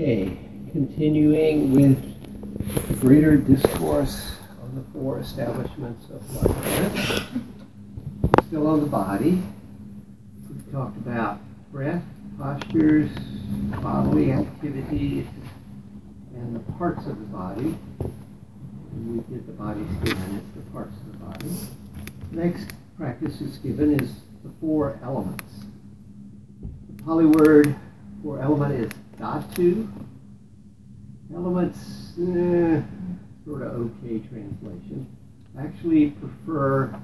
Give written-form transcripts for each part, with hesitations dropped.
Okay, continuing with greater discourse on the four establishments of life. Still on the body. We talked about breath, postures, bodily activities, and the parts of the body. And we did the body's given, it's the parts of the body. Next practice is given is the four elements. The Pali word for element is dhatu. Elements, sort of okay translation. Actually prefer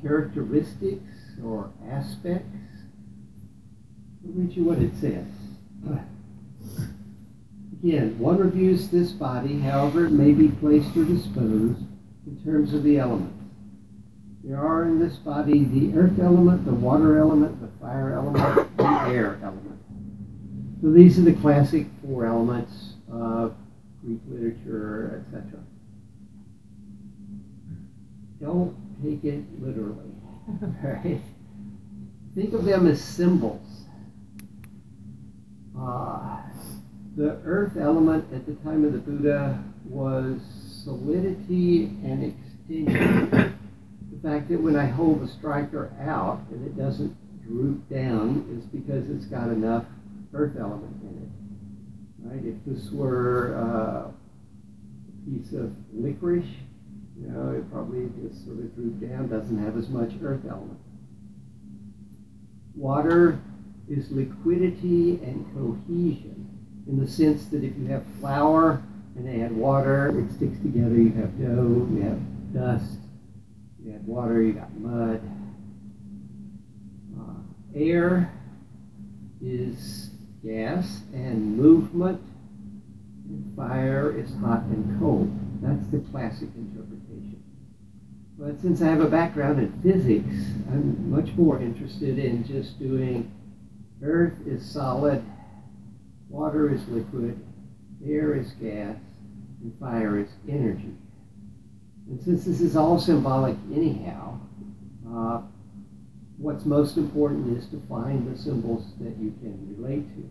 characteristics or aspects. I'll read you what it says. Again, one reviews this body, however it may be placed or disposed, in terms of the elements. There are in this body the earth element, the water element, the fire element, the air element. So these are the classic four elements of Greek literature, etc. Don't take it literally. Right? Think of them as symbols. The earth element at the time of the Buddha was solidity and extension. The fact that when I hold the striker out and it doesn't droop down is because it's got enough earth element in it. Right? If this were a piece of licorice, you know, it probably just sort of drooped down, doesn't have as much earth element. Water is liquidity and cohesion, in the sense that if you have flour and add water, it sticks together, you have dough, you have dust, you have water, you got mud. Air is gas and movement, and fire is hot and cold. That's the classic interpretation. But since I have a background in physics, I'm much more interested in just doing earth is solid, water is liquid, air is gas, and fire is energy. And since this is all symbolic anyhow, what's most important is to find the symbols that you can relate to.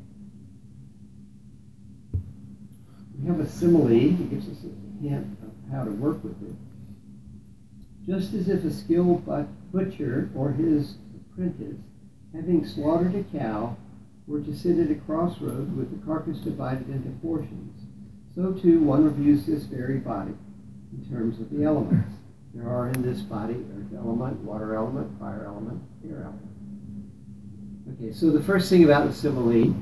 We have a simile that gives us a hint of how to work with it. Just as if a skilled butcher or his apprentice, having slaughtered a cow, were to sit at a crossroad with the carcass divided into portions, so too one reviews this very body in terms of the elements. There are in this body earth element, water element, fire element, air element. Okay, so the first thing about the simile,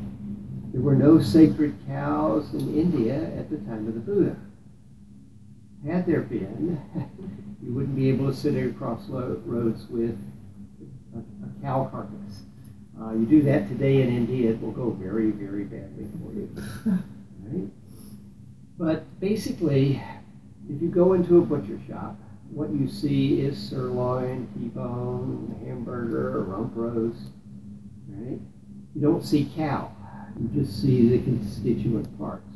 there were no sacred cows in India at the time of the Buddha. Had there been, you wouldn't be able to sit at crossroads with a cow carcass. You do that today in India, it will go very, very badly for you. Right? But basically, if you go into a butcher shop, what you see is sirloin, T-bone, hamburger, rump roast. Right? You don't see cow. You just see the constituent parts.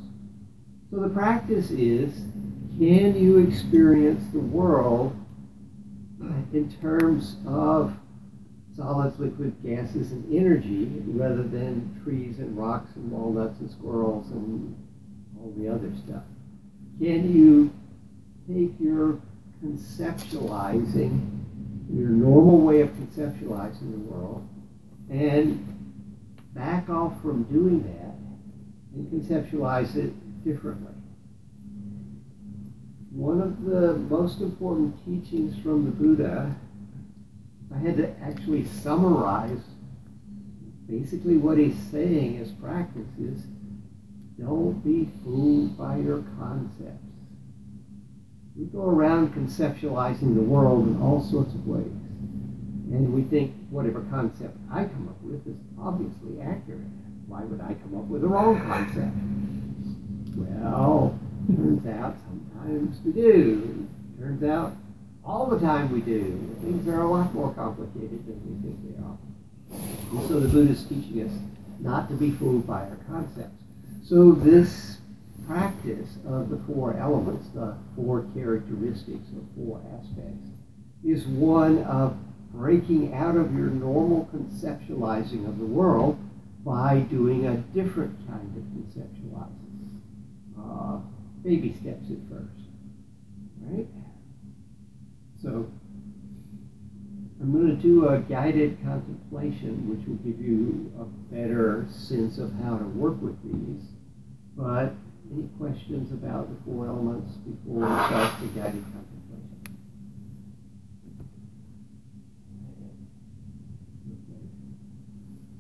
So the practice is, can you experience the world in terms of solids, liquid, gases, and energy, rather than trees and rocks and walnuts and squirrels and all the other stuff? Can you take your conceptualizing, your normal way of conceptualizing the world, and back off from doing that and conceptualize it differently? One of the most important teachings from the Buddha, I had to actually summarize basically what he's saying as practice is, don't be fooled by your concepts. We go around conceptualizing the world in all sorts of ways. And we think whatever concept I come up with is obviously accurate. Why would I come up with the wrong concept? Well, turns out sometimes we do. Turns out all the time we do. Things are a lot more complicated than we think they are. And so the Buddha is teaching us not to be fooled by our concepts. So this practice of the four elements, the four characteristics, the four aspects, is one of breaking out of your normal conceptualizing of the world by doing a different kind of conceptualizing. Baby steps at first, right? So I'm going to do a guided contemplation, which will give you a better sense of how to work with these. But any questions about the four elements before we start the guided contemplation?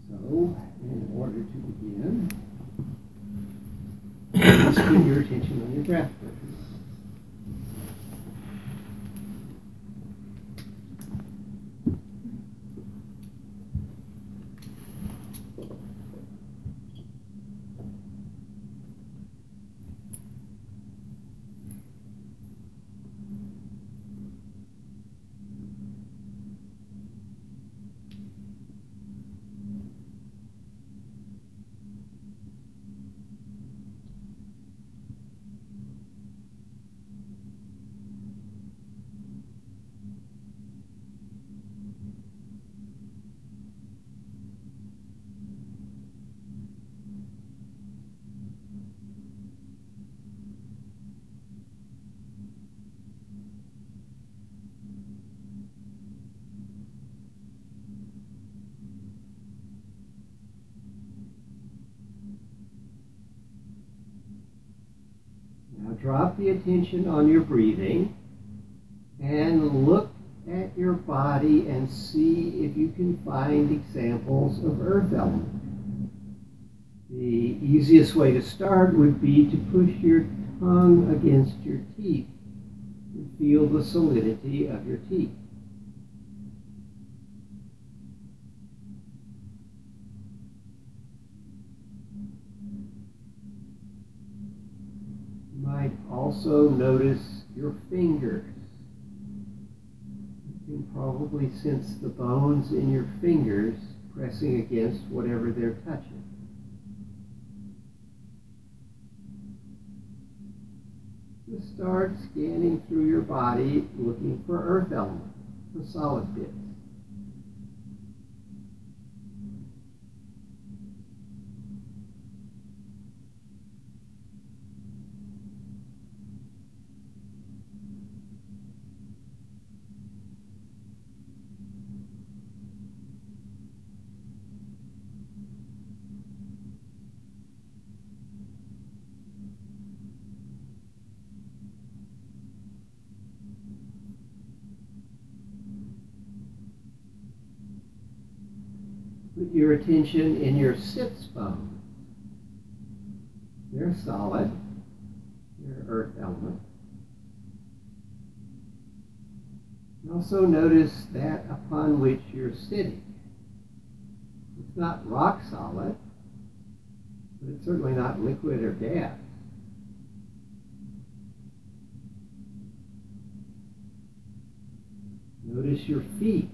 In order to begin, just keep your attention on your breath. Drop the attention on your breathing and look at your body and see if you can find examples of earth element. The easiest way to start would be to push your tongue against your teeth and feel the solidity of your teeth. Also notice your fingers. You can probably sense the bones in your fingers pressing against whatever they're touching. Just start scanning through your body looking for earth elements, for solid bits. Put your attention in your sits bones. They're solid. They're earth element. And also notice that upon which you're sitting. It's not rock solid, but it's certainly not liquid or gas. Notice your feet.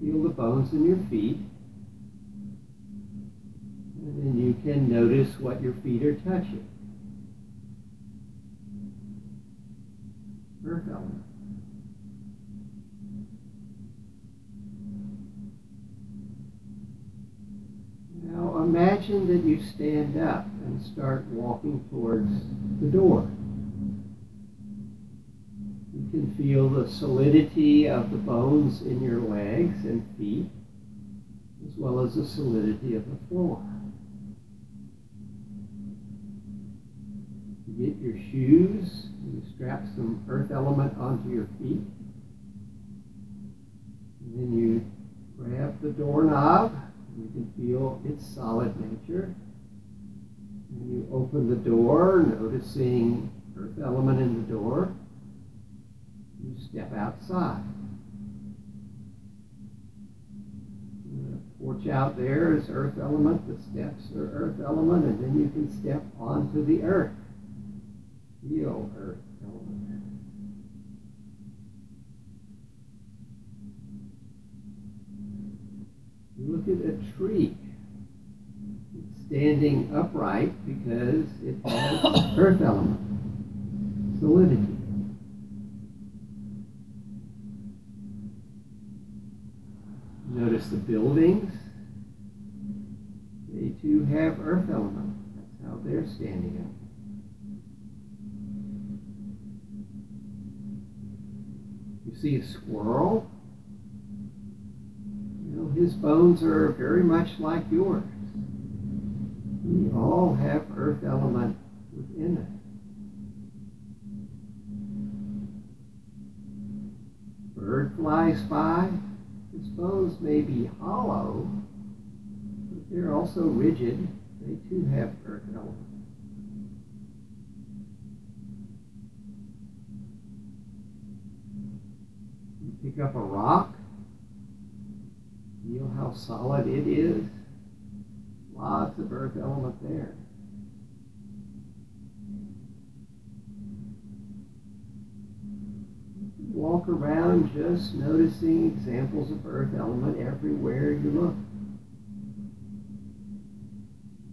Feel the bones in your feet, and then you can notice what your feet are touching. Earth element. Now imagine that you stand up and start walking towards the door. You can feel the solidity of the bones in your legs and feet, as well as the solidity of the floor. You get your shoes, you strap some earth element onto your feet, and then you grab the doorknob, you can feel its solid nature, and you open the door, noticing earth element in the door. You step outside. The porch out there is earth element, the steps are earth element, and then you can step onto the earth. Feel earth element. You look at a tree. It's standing upright because it has earth element, solidity. Notice the buildings. They too have earth element. That's how they're standing up. You see a squirrel. You know, his bones are very much like yours. We all have earth element within us. Bird flies by. His bones may be hollow, but they're also rigid. They too have earth element. You pick up a rock, feel how solid it is. Lots of earth element there. Walk around just noticing examples of earth element everywhere you look.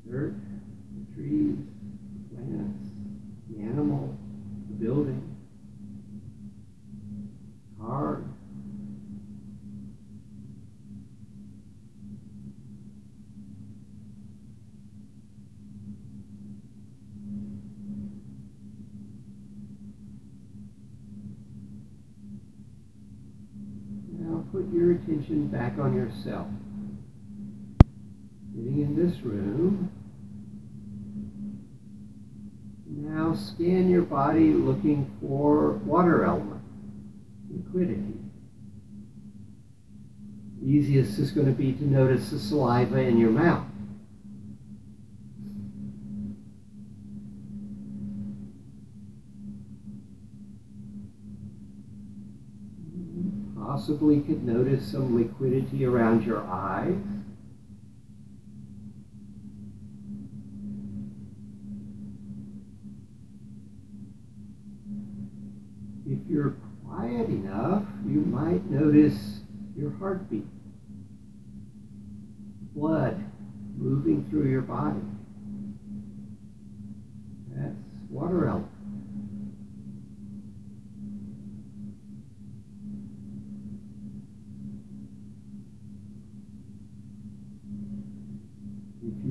Dirt, the trees, the plants, the animal, the building, the car. Put your attention back on yourself. Sitting in this room, now scan your body looking for water element, liquidity. Easiest is going to be to notice the saliva in your mouth. Possibly could notice some liquidity around your eyes. If you're quiet enough, you might notice your heartbeat, blood moving through your body. That's water element.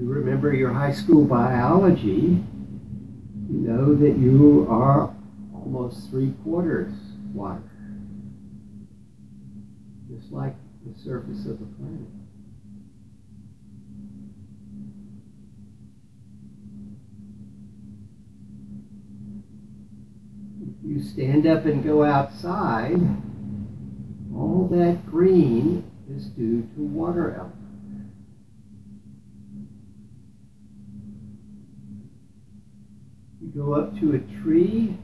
Remember your high school biology, you know that you are almost 3/4 water, just like the surface of the planet. If you stand up and go outside, all that green is due to water element. Go up to a tree,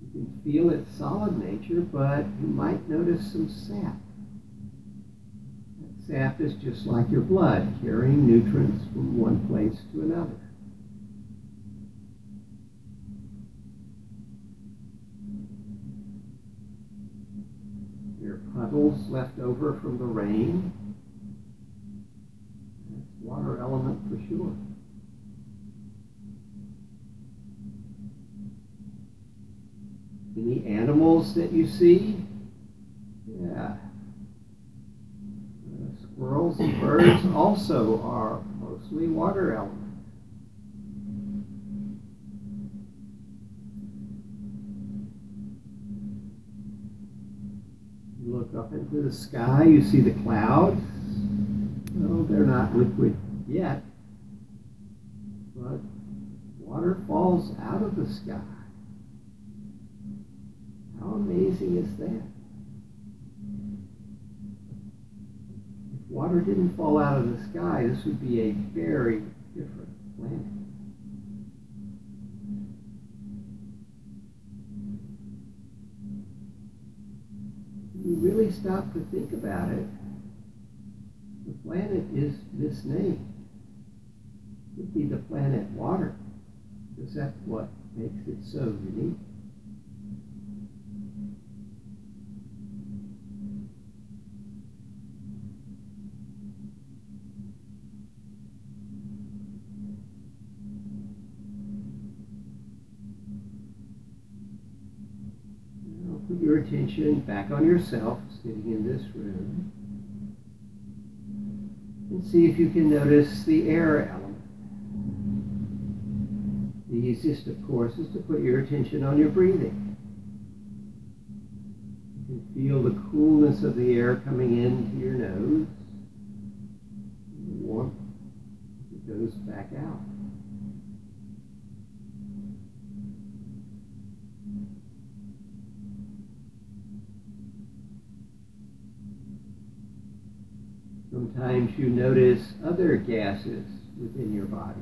you can feel its solid nature, but you might notice some sap. That sap is just like your blood, carrying nutrients from one place to another. There are puddles left over from the rain. That's water element for sure. Any animals that you see? Yeah. Squirrels and birds also are mostly water elements. You look up into the sky, you see the clouds. Well, they're not liquid yet, but water falls out of the sky. How amazing is that? If water didn't fall out of the sky, this would be a very different planet. When you really stop to think about it, the planet is misnamed. It would be the planet water, because that's what makes it so unique. Attention back on yourself, sitting in this room. see if you can notice the air element. The easiest, of course, is to put your attention on your breathing. You can feel the coolness of the air coming into your nose, the warmth that goes back out. Sometimes you notice other gases within your body.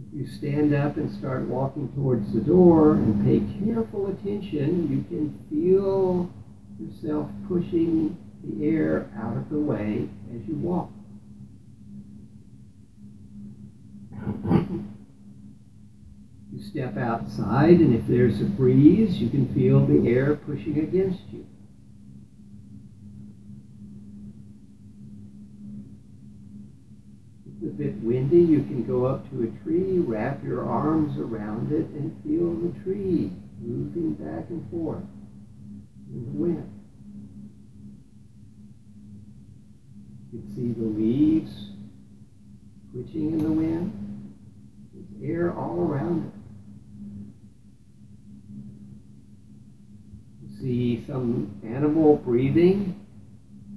If you stand up and start walking towards the door and pay careful attention, you can feel yourself pushing the air out of the way as you walk. You step outside, and if there's a breeze, you can feel the air pushing against you. If it's a bit windy, you can go up to a tree, wrap your arms around it, and feel the tree moving back and forth in the wind. You can see the leaves switching in the wind. There's air all around it. See some animal breathing,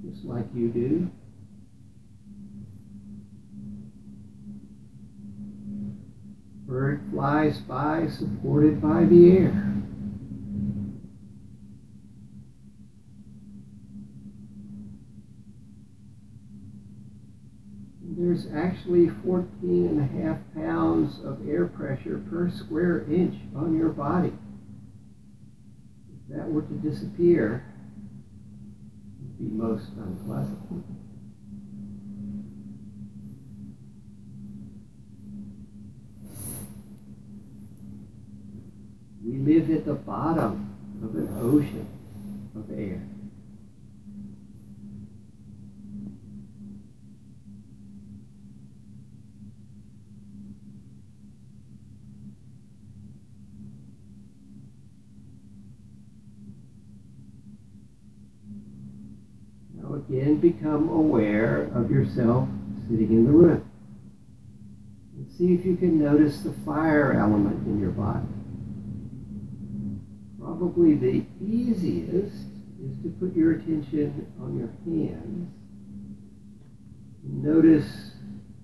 just like you do. Bird flies by, supported by the air. There's actually 14.5 pounds of air pressure per square inch on your body. If that were to disappear, it would be most unpleasant. We live at the bottom of an ocean of air. Again, become aware of yourself sitting in the room. And see if you can notice the fire element in your body. Probably the easiest is to put your attention on your hands. Notice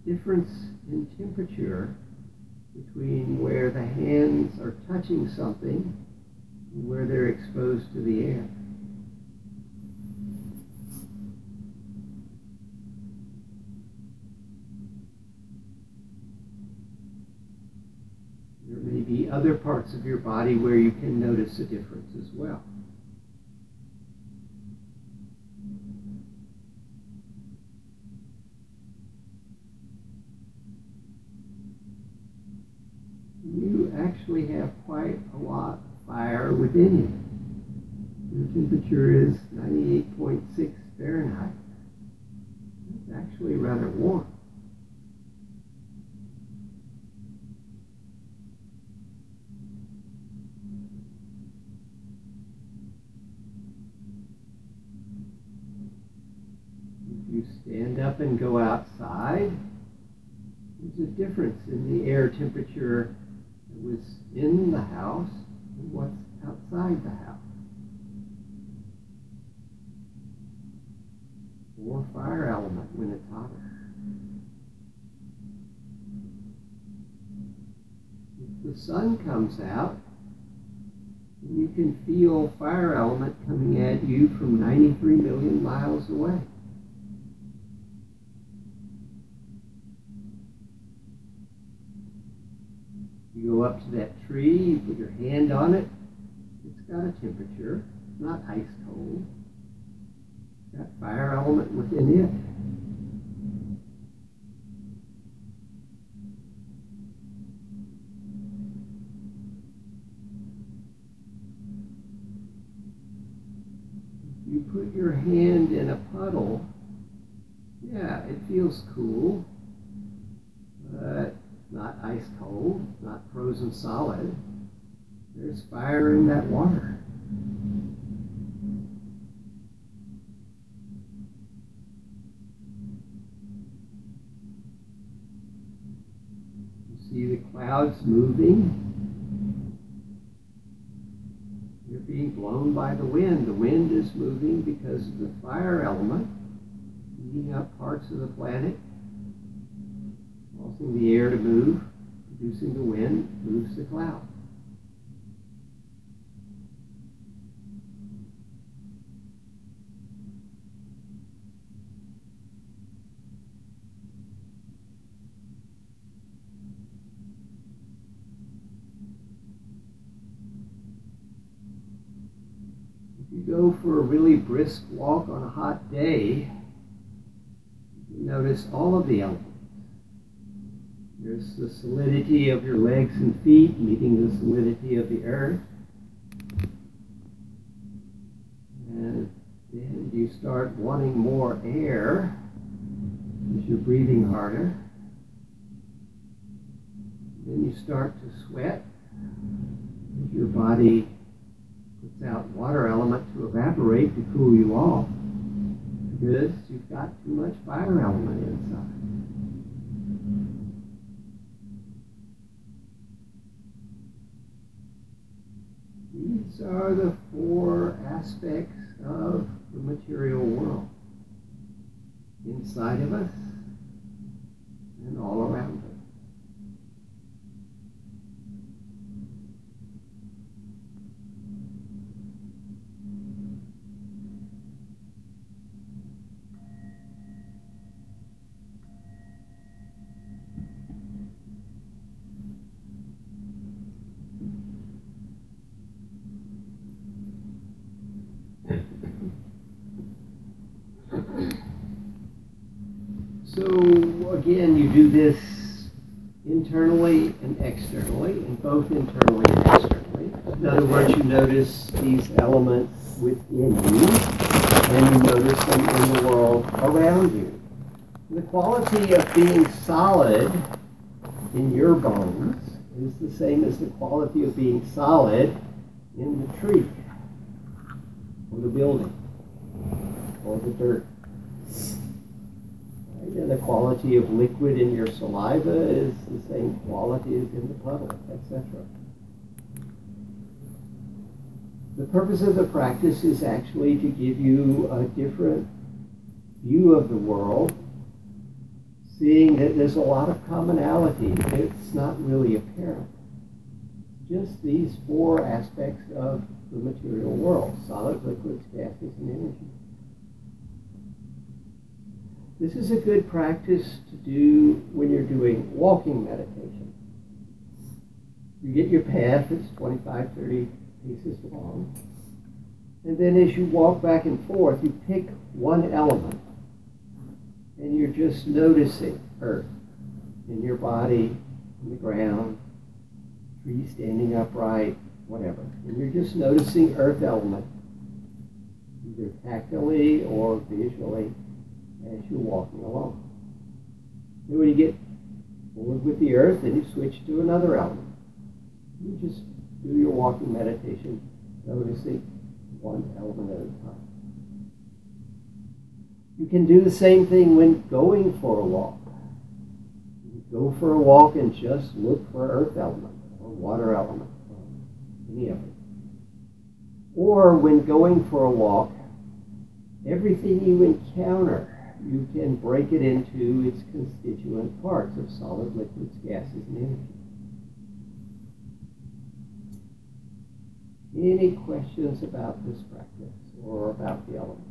difference in temperature between where the hands are touching something and where they're exposed to the air. Maybe other parts of your body where you can notice a difference as well. You actually have quite a lot of fire within you. Your temperature is 98.6 Fahrenheit. It's actually rather warm. Stand up and go outside. There's a difference in the air temperature that was in the house and what's outside the house. More fire element when it's hotter. If the sun comes out, you can feel fire element coming at you from 93 million miles away. You go up to that tree, you put your hand on it, it's got a temperature, it's not ice cold, it's got fire element within it. You put your hand in a puddle, yeah, it feels cool, but not ice cold, not frozen. frozen solid, there's fire in that water. You see the clouds moving. You're being blown by the wind. The wind is moving because of the fire element heating up parts of the planet, causing the air to move, producing the wind, moves the cloud. Go for a really brisk walk on a hot day, you notice all of the elements. There's the solidity of your legs and feet meeting the solidity of the earth. And then you start wanting more air as you're breathing harder. Then you start to sweat as your body puts out water element to evaporate to cool you off, because you've got too much fire element inside. These are the four aspects of the material world, inside of us and all around us. Again, you do this internally and externally, and both internally and externally. In other words, you notice these elements within you, and you notice them in the world around you. The quality of being solid in your bones is the same as the quality of being solid in the tree, or the building, or the dirt. And the quality of liquid in your saliva is the same quality as in the puddle, etc. The purpose of the practice is actually to give you a different view of the world, seeing that there's a lot of commonality that's not really apparent. Just these four aspects of the material world: solid, liquids, gases, and energy. This is a good practice to do when you're doing walking meditation. You get your path, it's 25, 30 paces long. And then as you walk back and forth, you pick one element. And you're just noticing earth in your body, in the ground, trees standing upright, whatever. And you're just noticing earth element, either tactily or visually, as you're walking along. Then when you get bored with the earth, then you switch to another element. You just do your walking meditation, noticing one element at a time. You can do the same thing when going for a walk. You go for a walk and just look for earth element, or water element, or any of it. Or when going for a walk, everything you encounter, you can break it into its constituent parts of solid, liquids, gases, and energy. Any questions about this practice or about the elements?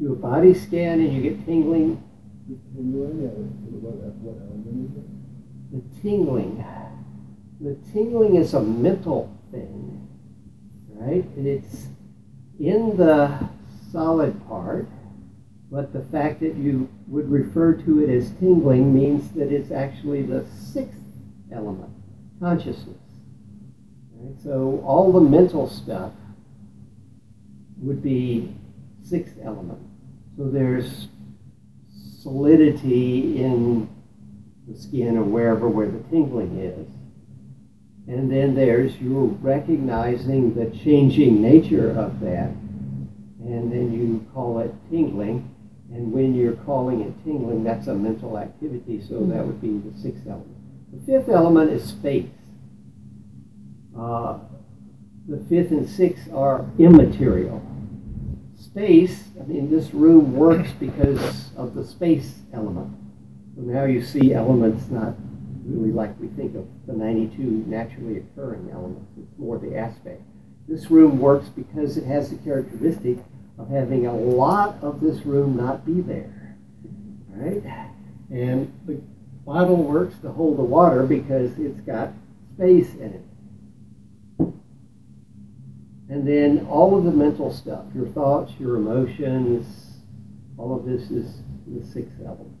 Do a body scan and you get tingling. What element is it? the tingling. The tingling is a mental thing, right? It's in the solid part, but the fact that you would refer to it as tingling means that it's actually the sixth element, consciousness. Right? So all the mental stuff would be sixth element. So there's solidity in the skin or where the tingling is. And then there's you're recognizing the changing nature of that, and then you call it tingling. And when you're calling it tingling, that's a mental activity, so that would be the sixth element. The fifth element is space. The fifth and sixth are immaterial. Space, I mean, this room works because of the space element. So now you see elements not really like we think of the 92 naturally occurring elements. It's more the aspect. This room works because it has the characteristic of having a lot of this room not be there, right? And the bottle works to hold the water because it's got space in it. And then all of the mental stuff, your thoughts, your emotions, all of this is the sixth element.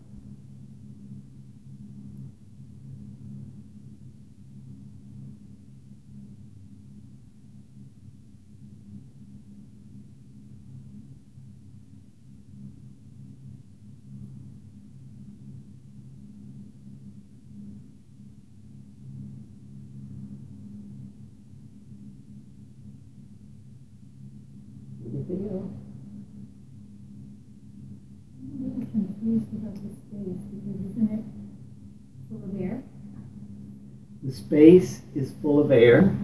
The space is full of air.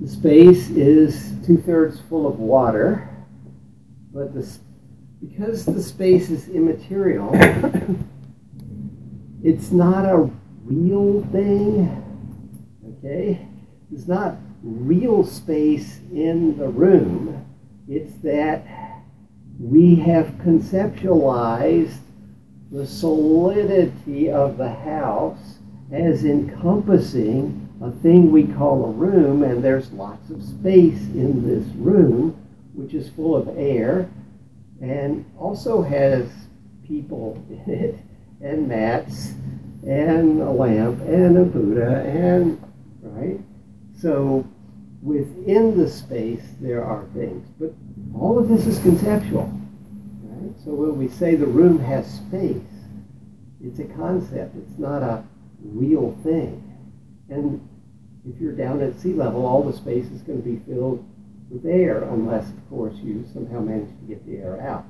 The space is 2/3 full of water. But because the space is immaterial, it's not a real thing. Okay? It's not real space in the room. It's that we have conceptualized the solidity of the house as encompassing a thing we call a room, and there's lots of space in this room, which is full of air, and also has people in it, and mats, and a lamp, and a Buddha, and, right? So within the space, there are things, but all of this is conceptual, right? So when we say the room has space, it's a concept, it's not a real thing. And if you're down at sea level, all the space is going to be filled with air, unless, of course, you somehow manage to get the air out.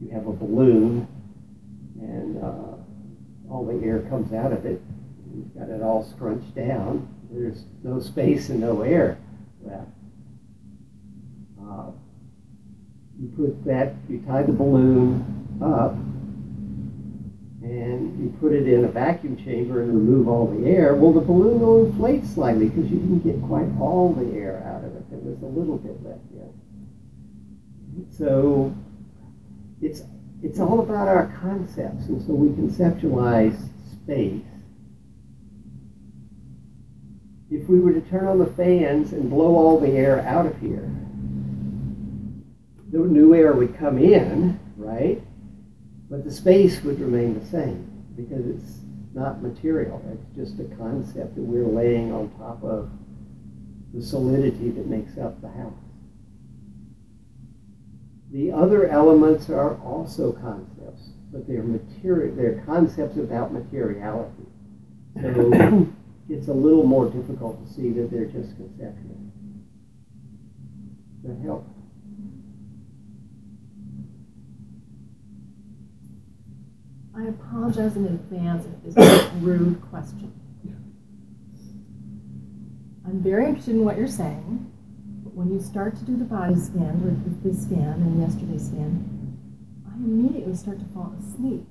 You have a balloon, and all the air comes out of it. You've got it all scrunched down. There's no space and no air left. You tie the balloon up, and you put it in a vacuum chamber and remove all the air. Well, the balloon will inflate slightly because you didn't get quite all the air out of it. There was a little bit left yet. So it's all about our concepts, and so we conceptualize space. If we were to turn on the fans and blow all the air out of here, the new air would come in, right? But the space would remain the same because it's not material. It's just a concept that we're laying on top of the solidity that makes up the house. The other elements are also concepts, but they're concepts about materiality. So it's a little more difficult to see that they're just conceptual. Does that help? I apologize in advance if this is a rude question. I'm very interested in what you're saying, but when you start to do the body scan, with this scan and yesterday's scan, I immediately start to fall asleep.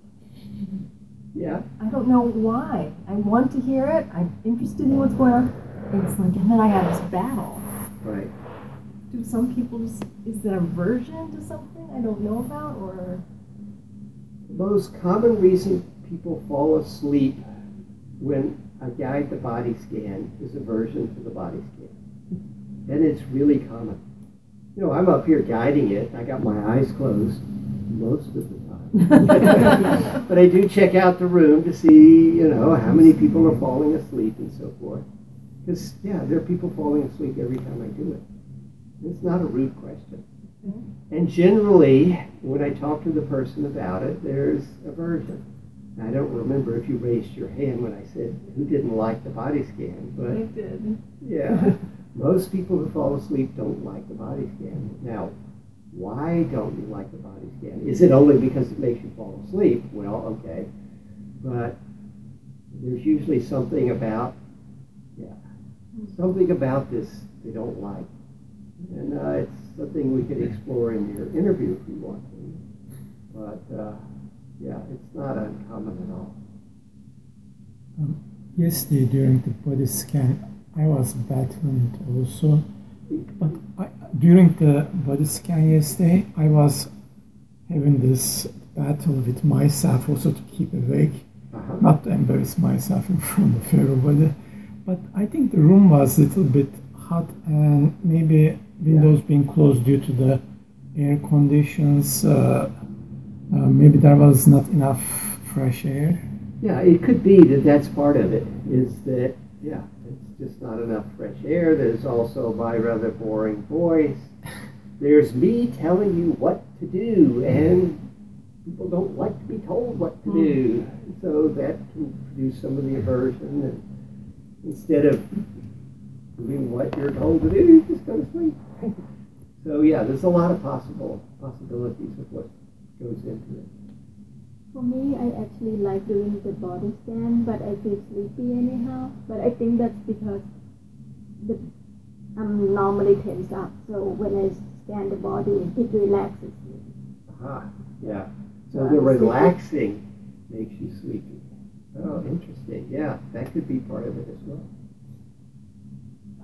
Yeah. I don't know why. I want to hear it. I'm interested in what's going on. And it's like, and then I have this battle. Right. Do some people just, is there aversion to something I don't know about, or? The most common reason people fall asleep when a guided body scan is a version to the body scan. And it's really common. You know, I'm up here guiding it. I got my eyes closed most of the time. But I do check out the room to see, you know, how many people are falling asleep and so forth. Because, yeah, there are people falling asleep every time I do it. It's not a rude question. And generally, when I talk to the person about it, there's aversion. I don't remember if you raised your hand when I said who didn't like the body scan, but I did. Yeah, most people who fall asleep don't like the body scan. Now, why don't you like the body scan? Is it only because it makes you fall asleep? Well, okay, but there's usually something about, something about this they don't like, and it's something we could explore in your interview if you want to, but. Yeah, it's not uncommon at all. Yesterday during the body scan, I was battling it also. But during the body scan yesterday, I was having this battle with myself also to keep awake, not to embarrass myself in front of everybody. But I think the room was a little bit hot and maybe windows being closed due to the air conditions. Maybe there was not enough fresh air. Yeah, it could be that that's part of it, is that, yeah, it's just not enough fresh air. There's also my rather boring voice. There's me telling you what to do, and people don't like to be told what to do. So that can produce some of the aversion. And instead of doing what you're told to do, you just go to sleep. So, yeah, there's a lot of possibilities of what goes into it. For me, I actually like doing the body scan, but I feel sleepy anyhow. But I think that's because I'm normally tense up, so when I scan the body, it relaxes me. Yeah. So the relaxing makes you sleepy. Oh, interesting. Yeah, that could be part of it as well.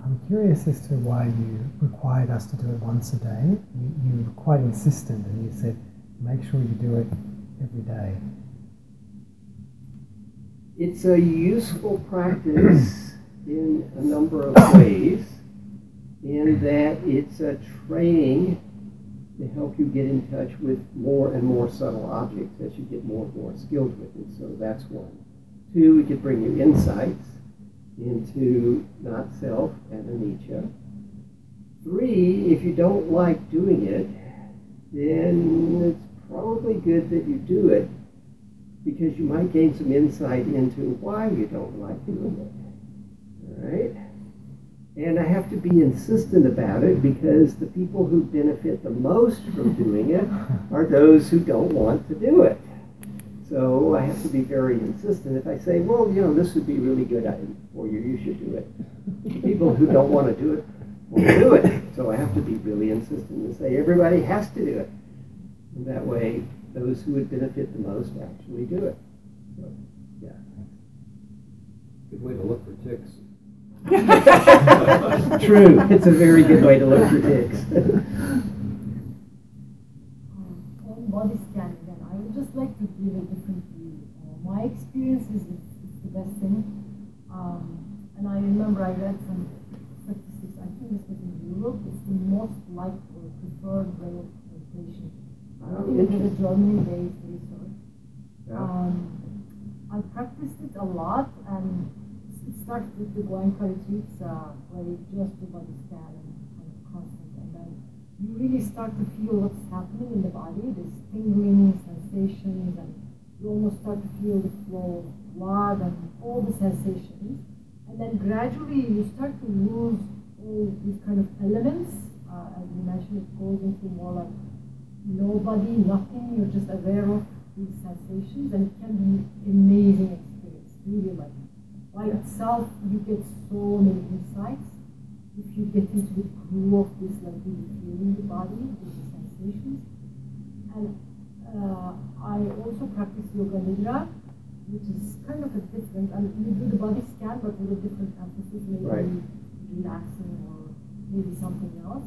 I'm curious as to why you required us to do it once a day. You were quite insistent, and you said, make sure you do it every day. It's a useful practice in a number of ways, in that it's a training to help you get in touch with more and more subtle objects as you get more and more skilled with it. So that's one. Two, it could bring you insights into not self and anicca. Three, if you don't like doing it, then it's probably good that you do it, because you might gain some insight into why you don't like doing it. All right? And I have to be insistent about it, because the people who benefit the most from doing it are those who don't want to do it. So I have to be very insistent. If I say, well, you know, this would be really good for you, you should do it. People who don't want to do it won't do it. So I have to be really insistent and say everybody has to do it. And that way, those who would benefit the most actually do it. So, yeah. Good way to look for ticks. True. It's a very good way to look for ticks. On body scanning, then, I would just like to give a different view. My experience is it's the best thing. And I remember I read some statistics, I think this was in Europe, it's the most liked or preferred way of patient. It was a German-based research. Yeah. I practiced it a lot, and it started with the Goenka retreats, where you just do body scan and constant, and then you really start to feel what's happening in the body, this tingling sensations, and you almost start to feel the flow of blood and all the sensations. And then gradually you start to lose all these kind of elements. As you mentioned, it goes into more like nobody, nothing. You're just aware of these sensations, and it can be an amazing experience. Really, like by itself, you get so many insights. If you get into the groove of this, like really feeling the body, with the sensations. And I also practice yoga nidra, which is kind of a different, I mean, you do the body scan but with a different emphasis, maybe relaxing or maybe something else.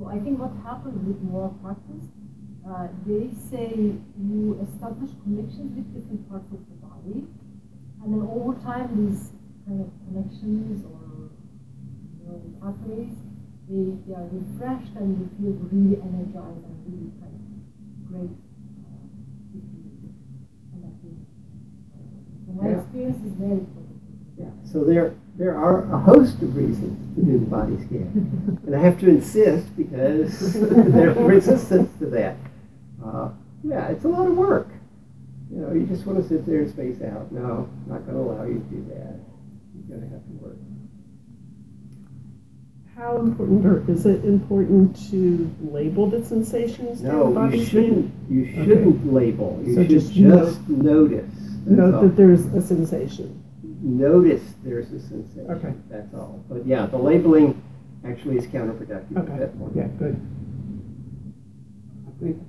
So I think what happened with more practice They say you establish connections with different parts of the body, and then over time these kind of connections or pathways, they are refreshed and you feel really energized and really kind of great. And I think my experience is very positive. Yeah. So there are a host of reasons to do the body scan, and I have to insist because there's resistance to that. Yeah, it's a lot of work. You know, you just want to sit there and space out. No, I'm not going to allow you to do that. You're going to have to work. How important, or is it important to label the sensations? No, the body you shouldn't label. You so should just notice. Note that there's a sensation. Notice there's a sensation. Okay. That's all. But yeah, the labeling actually is counterproductive at that point. Yeah, good. I think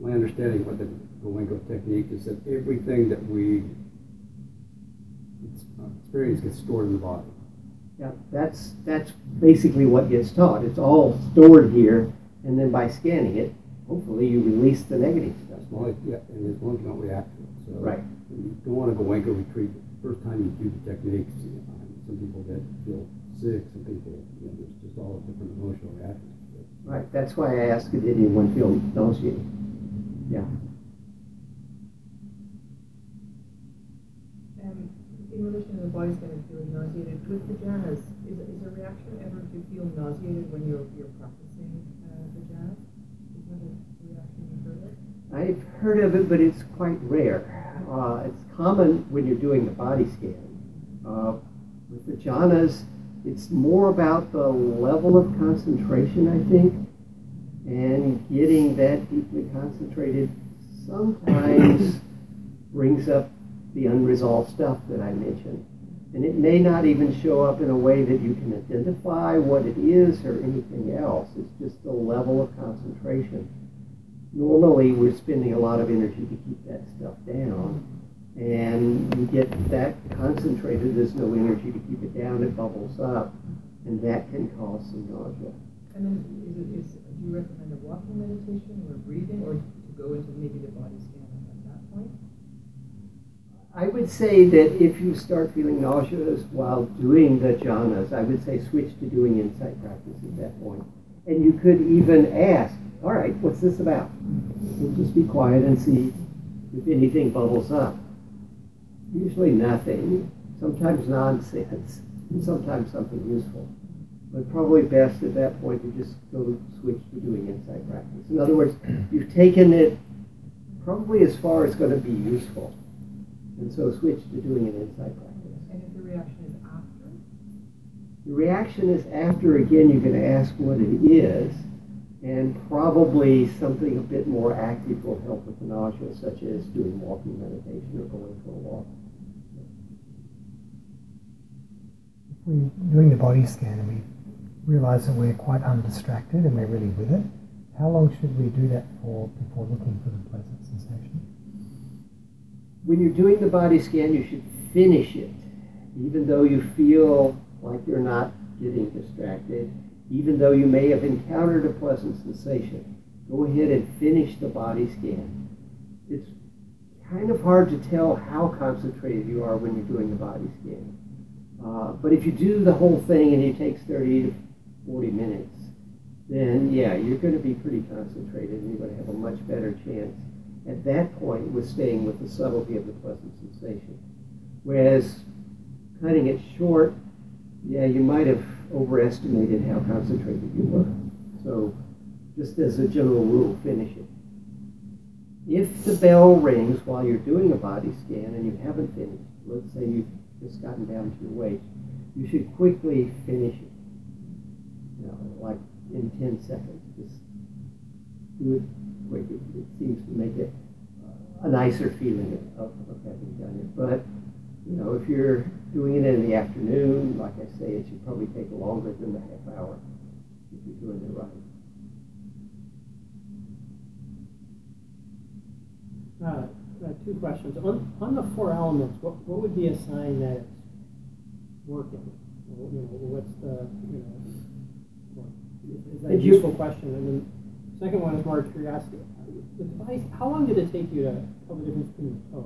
my understanding of the Goenka technique is that everything that we experience gets stored in the body. Yeah, that's basically what gets taught. It's all stored here, and then by scanning it, hopefully you release the negative stuff. Yeah, and there's one don't react to it. So right. You don't want to go anchor retreat the first time you do the techniques. You know, some people that feel sick, some people, you know, there's just all different emotional reactions. Right, that's why I asked, did anyone feel nauseated? Yeah. In relation to the body scan and feeling nauseated, with the jhanas, is a reaction ever to feel nauseated when you're practicing the jhanas? Is that a reaction you've heard of? I've heard of it, but it's quite rare. It's common when you're doing the body scan. With the jhanas, it's more about the level of concentration, I think, and getting that deeply concentrated sometimes brings up the unresolved stuff that I mentioned. And it may not even show up in a way that you can identify what it is or anything else. It's just the level of concentration. Normally, we're spending a lot of energy to keep that stuff down. And you get that concentrated, there's no energy to keep it down, it bubbles up. And that can cause some nausea. And then, do you recommend a walking meditation or breathing, or to go into maybe the body scan at that point? I would say that if you start feeling nauseous while doing the jhanas, I would say switch to doing insight practice at that point. And you could even ask, all right, what's this about? We'll just be quiet and see if anything bubbles up. Usually nothing, sometimes nonsense, and sometimes something useful. But probably best at that point to just go switch to doing insight practice. In other words, you've taken it probably as far as it's going to be useful. And so switch to doing an insight practice. And if the reaction is after? The reaction is after, again, you're going to ask what it is, and probably something a bit more active will help with the nausea, such as doing walking meditation or going for a walk. If we're doing the body scan and we realize that we're quite undistracted and we're really with it, how long should we do that for before looking for the pleasant sensation? When you're doing the body scan, you should finish it, even though you feel like you're not getting distracted, even though you may have encountered a pleasant sensation. Go ahead and finish the body scan. It's kind of hard to tell how concentrated you are when you're doing the body scan. But if you do the whole thing and it takes 30 to 40 minutes, then yeah, you're going to be pretty concentrated and you're going to have a much better chance at that point with staying with the subtlety of the pleasant sensation. Whereas cutting it short, yeah, you might have overestimated how concentrated you were. So just as a general rule, finish it. If the bell rings while you're doing a body scan and you haven't finished, let's say you've just gotten down to your waist, you should quickly finish it. You know, like in 10 seconds, just do it. It seems to make it a nicer feeling of having done it. But, you know, if you're doing it in the afternoon, like I say, it should probably take longer than the half hour if you're doing it right. Two questions. On the four elements, what would be a sign that it's working? Well, you know, what's the, you know, is that a useful question? I mean, Second one is more curiosity. The device, how long did it take you to tell the difference between your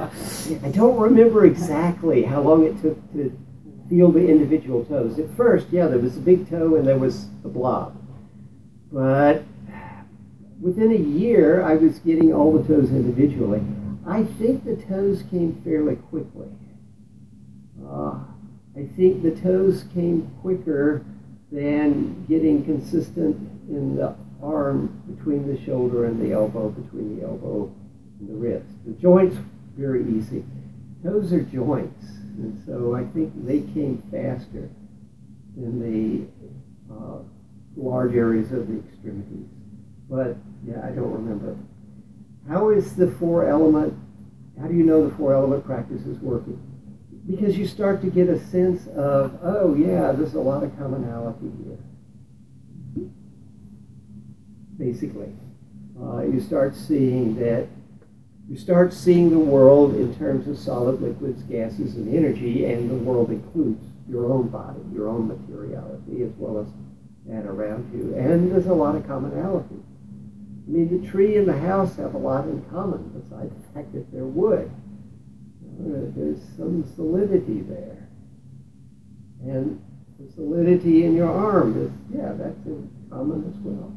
toes? I don't remember exactly how long it took to feel the individual toes. At first, yeah, there was a big toe and there was a blob. But within a year, I was getting all the toes individually. I think the toes came fairly quickly. I think the toes came quicker than getting consistent in the arm between the shoulder and the elbow, between the elbow and the wrist. The joints, very easy. Toes are joints, and so I think they came faster than the large areas of the extremities. But, yeah, I don't remember. How is the four-element, how do you know the four-element practice is working? Because you start to get a sense of, oh, yeah, there's a lot of commonality here. Basically, you start seeing the world in terms of solid, liquids, gases, and energy, and the world includes your own body, your own materiality, as well as that around you. And there's a lot of commonality. I mean, the tree and the house have a lot in common, besides the fact that they're wood. There's some solidity there. And the solidity in your arm is, yeah, that's in common as well.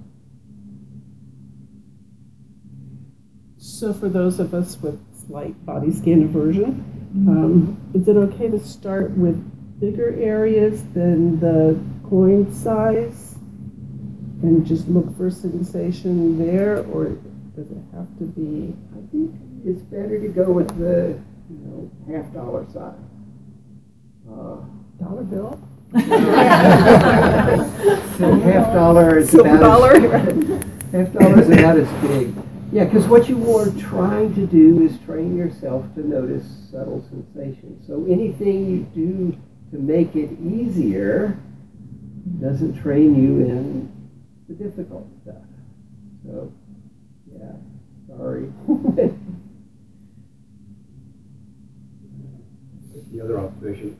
So for those of us with slight body scan aversion, is it okay to start with bigger areas than the coin size and just look for sensation there, or does it have to be? I think it's better to go with the $1 size. Dollar bill? Half dollar is about as big. Yeah, because what you are trying to do is train yourself to notice subtle sensations. So anything you do to make it easier doesn't train you in the difficult stuff. So, yeah, sorry. The other observation,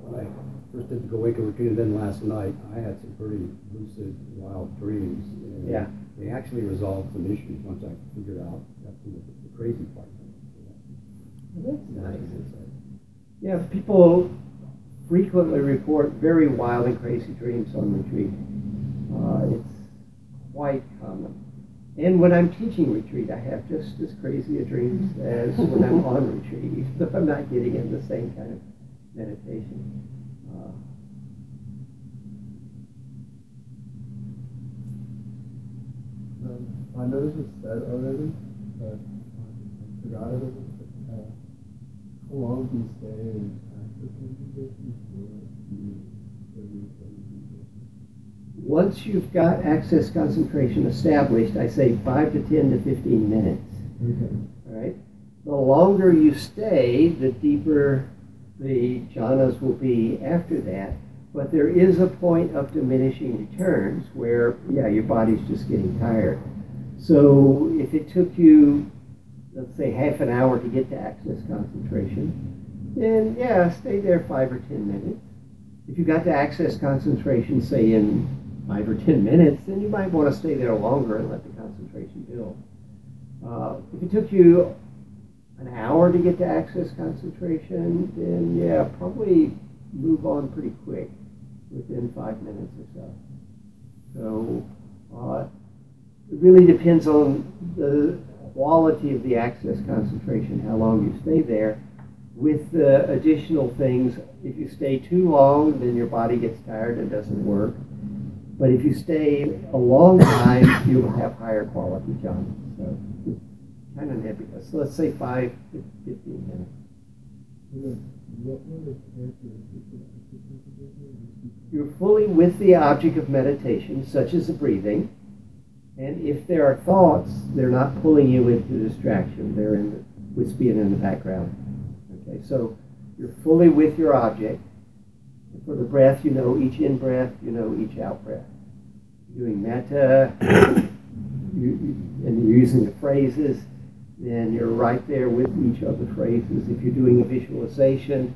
when I first did the Goenka routine and then last night, I had some pretty lucid, wild dreams. And yeah. They actually resolved some issues once I figured out that's the crazy part. Well, that's nice. Yeah, people frequently report very wild and crazy dreams on retreat. It's quite common. And when I'm teaching retreat, I have just as crazy a dreams as when I'm on retreat, even though I'm not getting in the same kind of meditation. I know this was said already, but I forgot it. How long do you stay in active meditation before you Once you've got access concentration established, I say 5 to 10 to 15 minutes. Okay. All right? The longer you stay, the deeper the jhanas will be after that. But there is a point of diminishing returns where, yeah, your body's just getting tired. So if it took you, let's say, half an hour to get to access concentration, then, yeah, stay there 5 or 10 minutes. If you got to access concentration, say, in 5 or 10 minutes, then you might want to stay there longer and let the concentration build. If it took you an hour to get to access concentration, then yeah, probably move on pretty quick within 5 minutes or so. So it really depends on the quality of the access concentration, how long you stay there. With the additional things, if you stay too long, then your body gets tired and doesn't work. But if you stay a long time, you will have higher quality jhana. So it's kind of nebulous. So let's say 5 to 15 minutes. You're fully with the object of meditation, such as the breathing. And if there are thoughts, they're not pulling you into distraction. They're wispy and in the background. Okay, so you're fully with your object. For the breath, you know each in-breath, you know each out-breath. You're doing metta, and you're using the phrases, then you're right there with each of the phrases. If you're doing a visualization,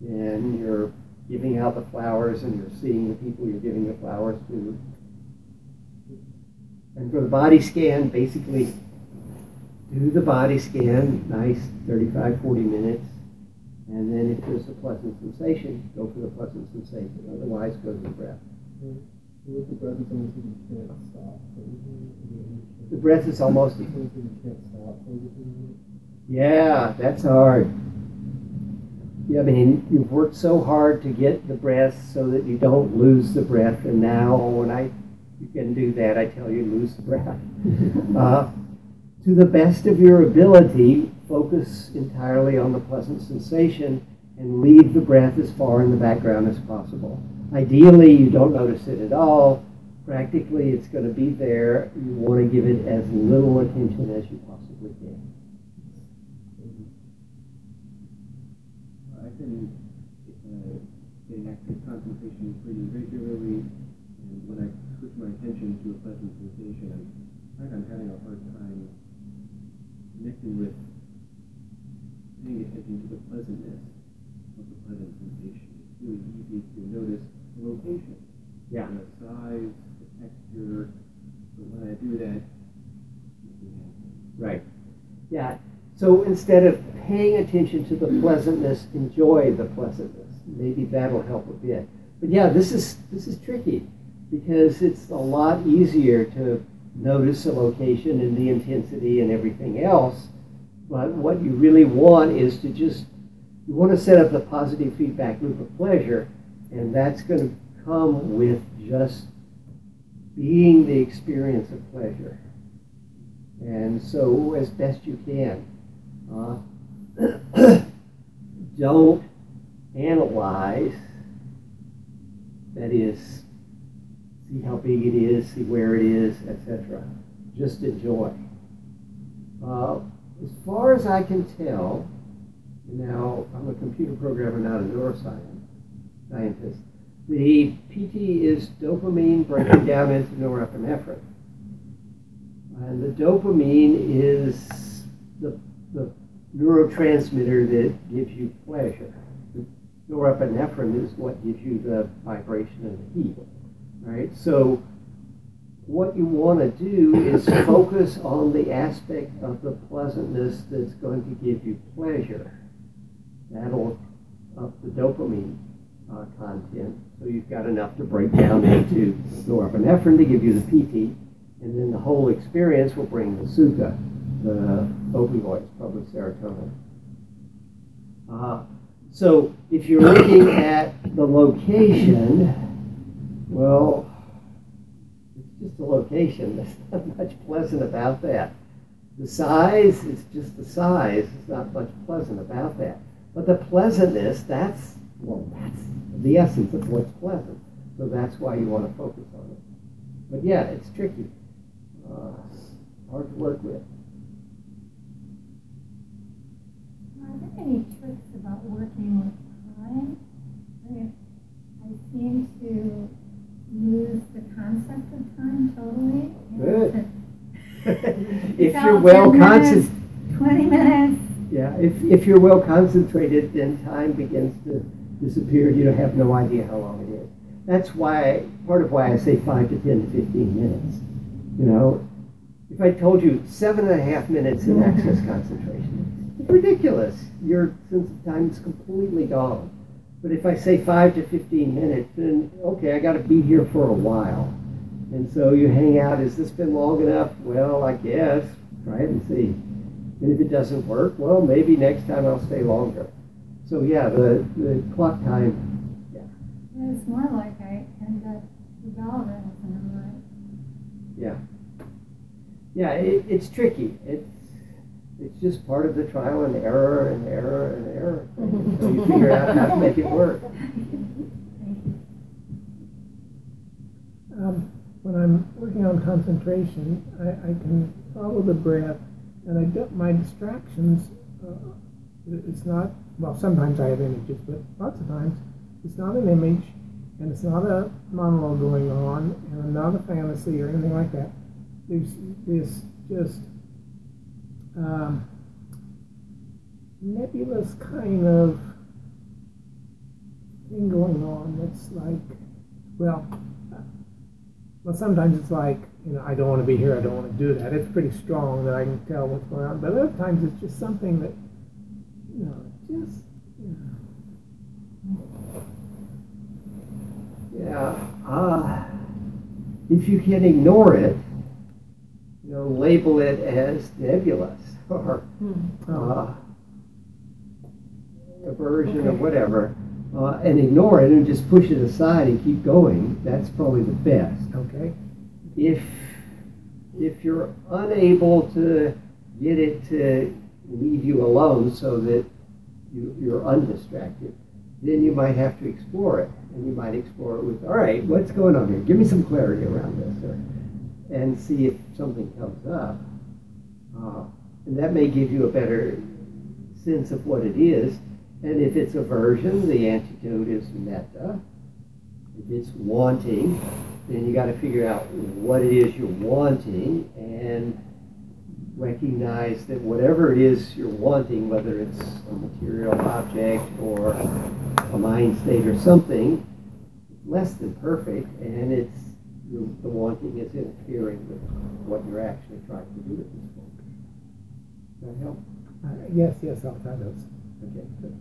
then you're giving out the flowers and you're seeing the people you're giving the flowers to. And for the body scan, basically do the body scan, nice 35, 40 minutes. And then if there's a pleasant sensation, go for the pleasant sensation. Otherwise, go to the breath. With the breath, it's almost like you can't stop. The breath is almost like you can't stop. Yeah, that's hard. Yeah, I mean, you've worked so hard to get the breath so that you don't lose the breath. And now, when you can do that, I tell you, lose the breath. To the best of your ability, focus entirely on the pleasant sensation and leave the breath as far in the background as possible. Ideally, you don't notice it at all. Practically, it's going to be there. You want to give it as little attention as you possibly can. I've been getting active concentration pretty regularly, and when I switch my attention to a pleasant sensation, I'm having a hard time connecting with paying attention to the pleasantness of the pleasant sensation. It's really easy to notice the location, the size, the texture, but when I do that, nothing happens. Right. Yeah. So instead of paying attention to the pleasantness, enjoy the pleasantness. Maybe that'll help a bit. But yeah, this is tricky because it's a lot easier to notice the location and the intensity and everything else. But what you really want is to you want to set up the positive feedback loop of pleasure, and that's going to come with just being the experience of pleasure. And so as best you can. Don't analyze, that is, see how big it is, see where it is, etc. Just enjoy. As far as I can tell, now I'm a computer programmer, not a neuroscientist, the PT is dopamine breaking down into norepinephrine. And the dopamine is the neurotransmitter that gives you pleasure. The norepinephrine is what gives you the vibration and the heat, right? So what you want to do is focus on the aspect of the pleasantness that's going to give you pleasure. That'll up the dopamine content. So you've got enough to break down into norepinephrine to give you the PT, and then the whole experience will bring the sukha. The opioids, probably serotonin. So if you're looking at the location, well, it's just the location. There's not much pleasant about that. The size, it's just the size. It's not much pleasant about that. But the pleasantness, that's the essence of what's pleasant. So that's why you want to focus on it. But yeah, it's tricky. Hard to work with. Are there any tricks about working with time? I seem to lose the concept of time totally. Good. If you're well concentrated, 20 minutes. Yeah. If you're well concentrated, then time begins to disappear. You have no idea how long it is. That's why part of why I say 5 to 10 to 15 minutes. You know, if I told you 7.5 minutes in access concentration. It's ridiculous. Your sense of time is completely gone. But if I say 5 to 15 minutes, then, okay, I got to be here for a while. And so you hang out. Has this been long enough? Well, I guess. Try it and see. And if it doesn't work, well, maybe next time I'll stay longer. So, yeah, the clock time, yeah. It's more like I end up developing in my mind. Yeah. Yeah, it's tricky. It's just part of the trial and error and error and error thing. So you figure out how to make it work. When I'm working on concentration, I can follow the breath, and I get my distractions. It's not, well, sometimes I have images, but lots of times it's not an image, and it's not a monologue going on, and not a fantasy or anything like that. There's this just nebulous kind of thing going on. It's like, well, sometimes it's like you know, I don't want to be here, I don't want to do that. It's pretty strong that I can tell what's going on. But other times it's just something that, you know, just, you know. If you can ignore it, you know, label it as nebulous or aversion or whatever, and ignore it and just push it aside and keep going, that's probably the best. Okay. If you're unable to get it to leave you alone so that you're undistracted, then you might have to explore it. And you might explore it with, all right, what's going on here? Give me some clarity around this, or, and see if something comes up. And that may give you a better sense of what it is. And if it's aversion, the antidote is metta. If it's wanting, then you got to figure out what it is you're wanting and recognize that whatever it is you're wanting, whether it's a material object or a mind state or something, less than perfect, and it's the wanting is interfering with what you're actually trying to do at this point. Does that help? Yes, I'll try those. Okay, good.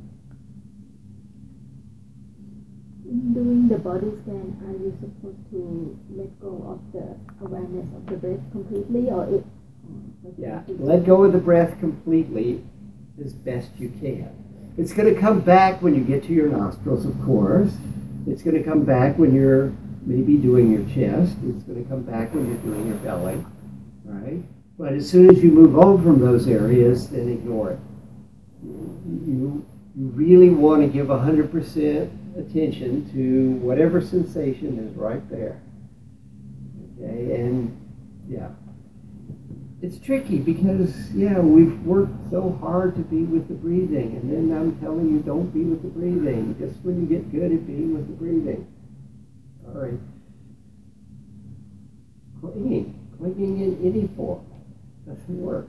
In doing the body scan, are you supposed to let go of the awareness of the breath completely, or it? Yeah, let go of the breath completely as best you can. It's going to come back when you get to your nostrils, of course. It's going to come back when you're maybe doing your chest. It's going to come back when you're doing your belly, right? But as soon as you move on from those areas, then ignore it. You really want to give 100% attention to whatever sensation is right there. Okay, and yeah. It's tricky because, we've worked so hard to be with the breathing, and then I'm telling you, don't be with the breathing. Just when you get good at being with the breathing. All right. Clinging in any form doesn't work.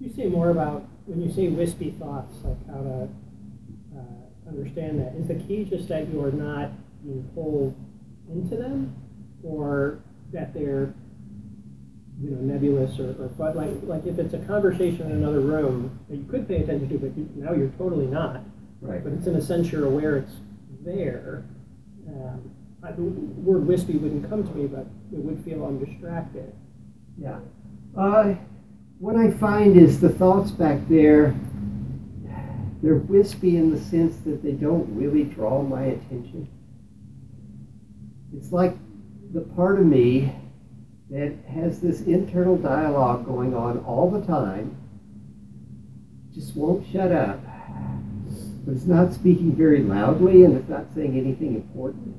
You say more about, when you say wispy thoughts, like how to understand that. Is the key just that you are not being pulled into them, or that they're, nebulous or like if it's a conversation in another room that you could pay attention to, but now you're totally not. Right. But it's in a sense you're aware it's there. The word wispy wouldn't come to me, but it would feel I'm distracted. Yeah. What I find is the thoughts back there, they're wispy in the sense that they don't really draw my attention. It's like the part of me that has this internal dialogue going on all the time, just won't shut up, but it's not speaking very loudly and it's not saying anything important.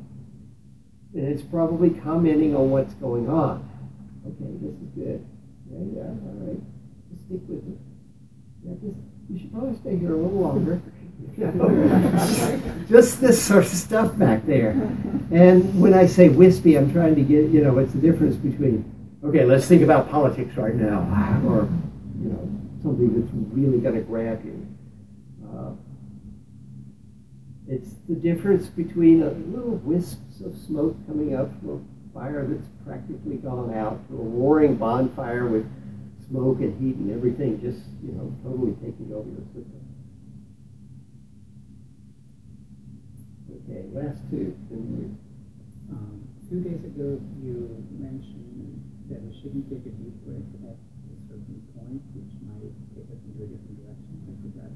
And it's probably commenting on what's going on. Okay, this is good. Yeah, all right. Just stick with it. You should probably stay here a little longer. Just this sort of stuff back there. And when I say wispy, I'm trying to get, it's the difference between, okay, let's think about politics right now, or, something that's really going to grab you. It's the difference between a little wisps of smoke coming up from a fire that's practically gone out to a roaring bonfire with smoke and heat and everything just, totally taking over your system. Okay, last two. 2 days ago, you mentioned that we shouldn't take a deep breath at a certain point, which might take us into a different direction. I forgot.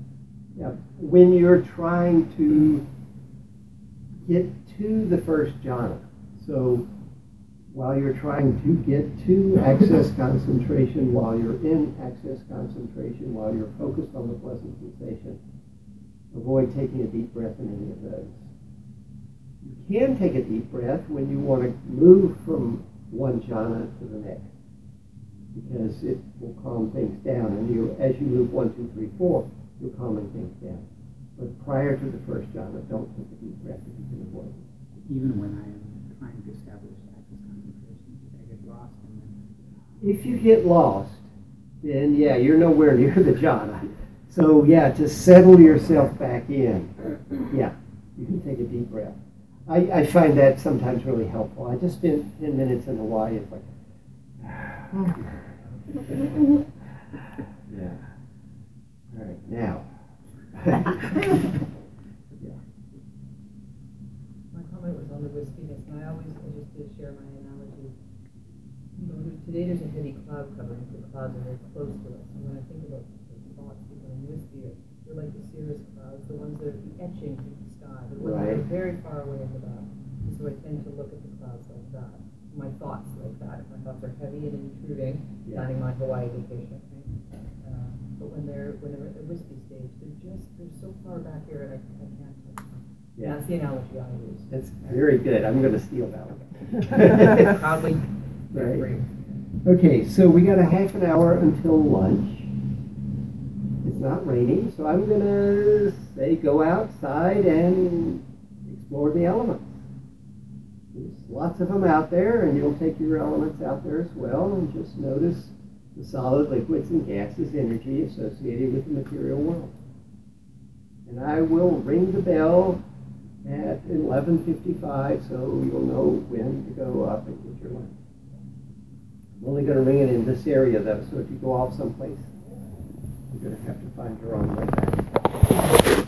Yeah, when you're trying to get to the first jhana, so while you're trying to get to access concentration, while you're in access concentration, while you're focused on the pleasant sensation, avoid taking a deep breath in any of those. You can take a deep breath when you want to move from one jhana to the next, because it will calm things down. And as you move 1, 2, 3, 4, you're calming things down. But prior to the first jhana, don't take a deep breath if you can avoid it. Even when I am trying to establish access concentration, I get lost. If you get lost, then you're nowhere near the jhana. So to settle yourself back in, you can take a deep breath. I find that sometimes really helpful. I just spent 10 minutes in Hawaii. It's like, yeah. All right, now. My comment was on the wispiness, and I always just to share my analogy. Today there's a heavy cloud covering the clouds, and they're close to us. And when I think about the thoughts becoming wispier, they're like the cirrus clouds, the ones that are etching through the sky, the ones that are very far away in the dark. And so I tend to look at the clouds like that, my thoughts like that. If my thoughts are heavy and intruding, planning my Hawaii vacation. Right? But when they're at the wispy stage, they're so far back here and I can't touch them. Yeah. That's the analogy I use. That's very good. I'm going to steal that one. Probably. Right. Okay, so we got a half an hour until lunch. It's not raining, so I'm going to say go outside and explore the elements. There's lots of them out there, and you'll take your elements out there as well, and just notice the solid, liquids, and gases energy associated with the material world. And I will ring the bell at 11:55, so you'll know when to go up and get your lunch. I'm only going to ring it in this area, though, so if you go off someplace, you're going to have to find your own way back.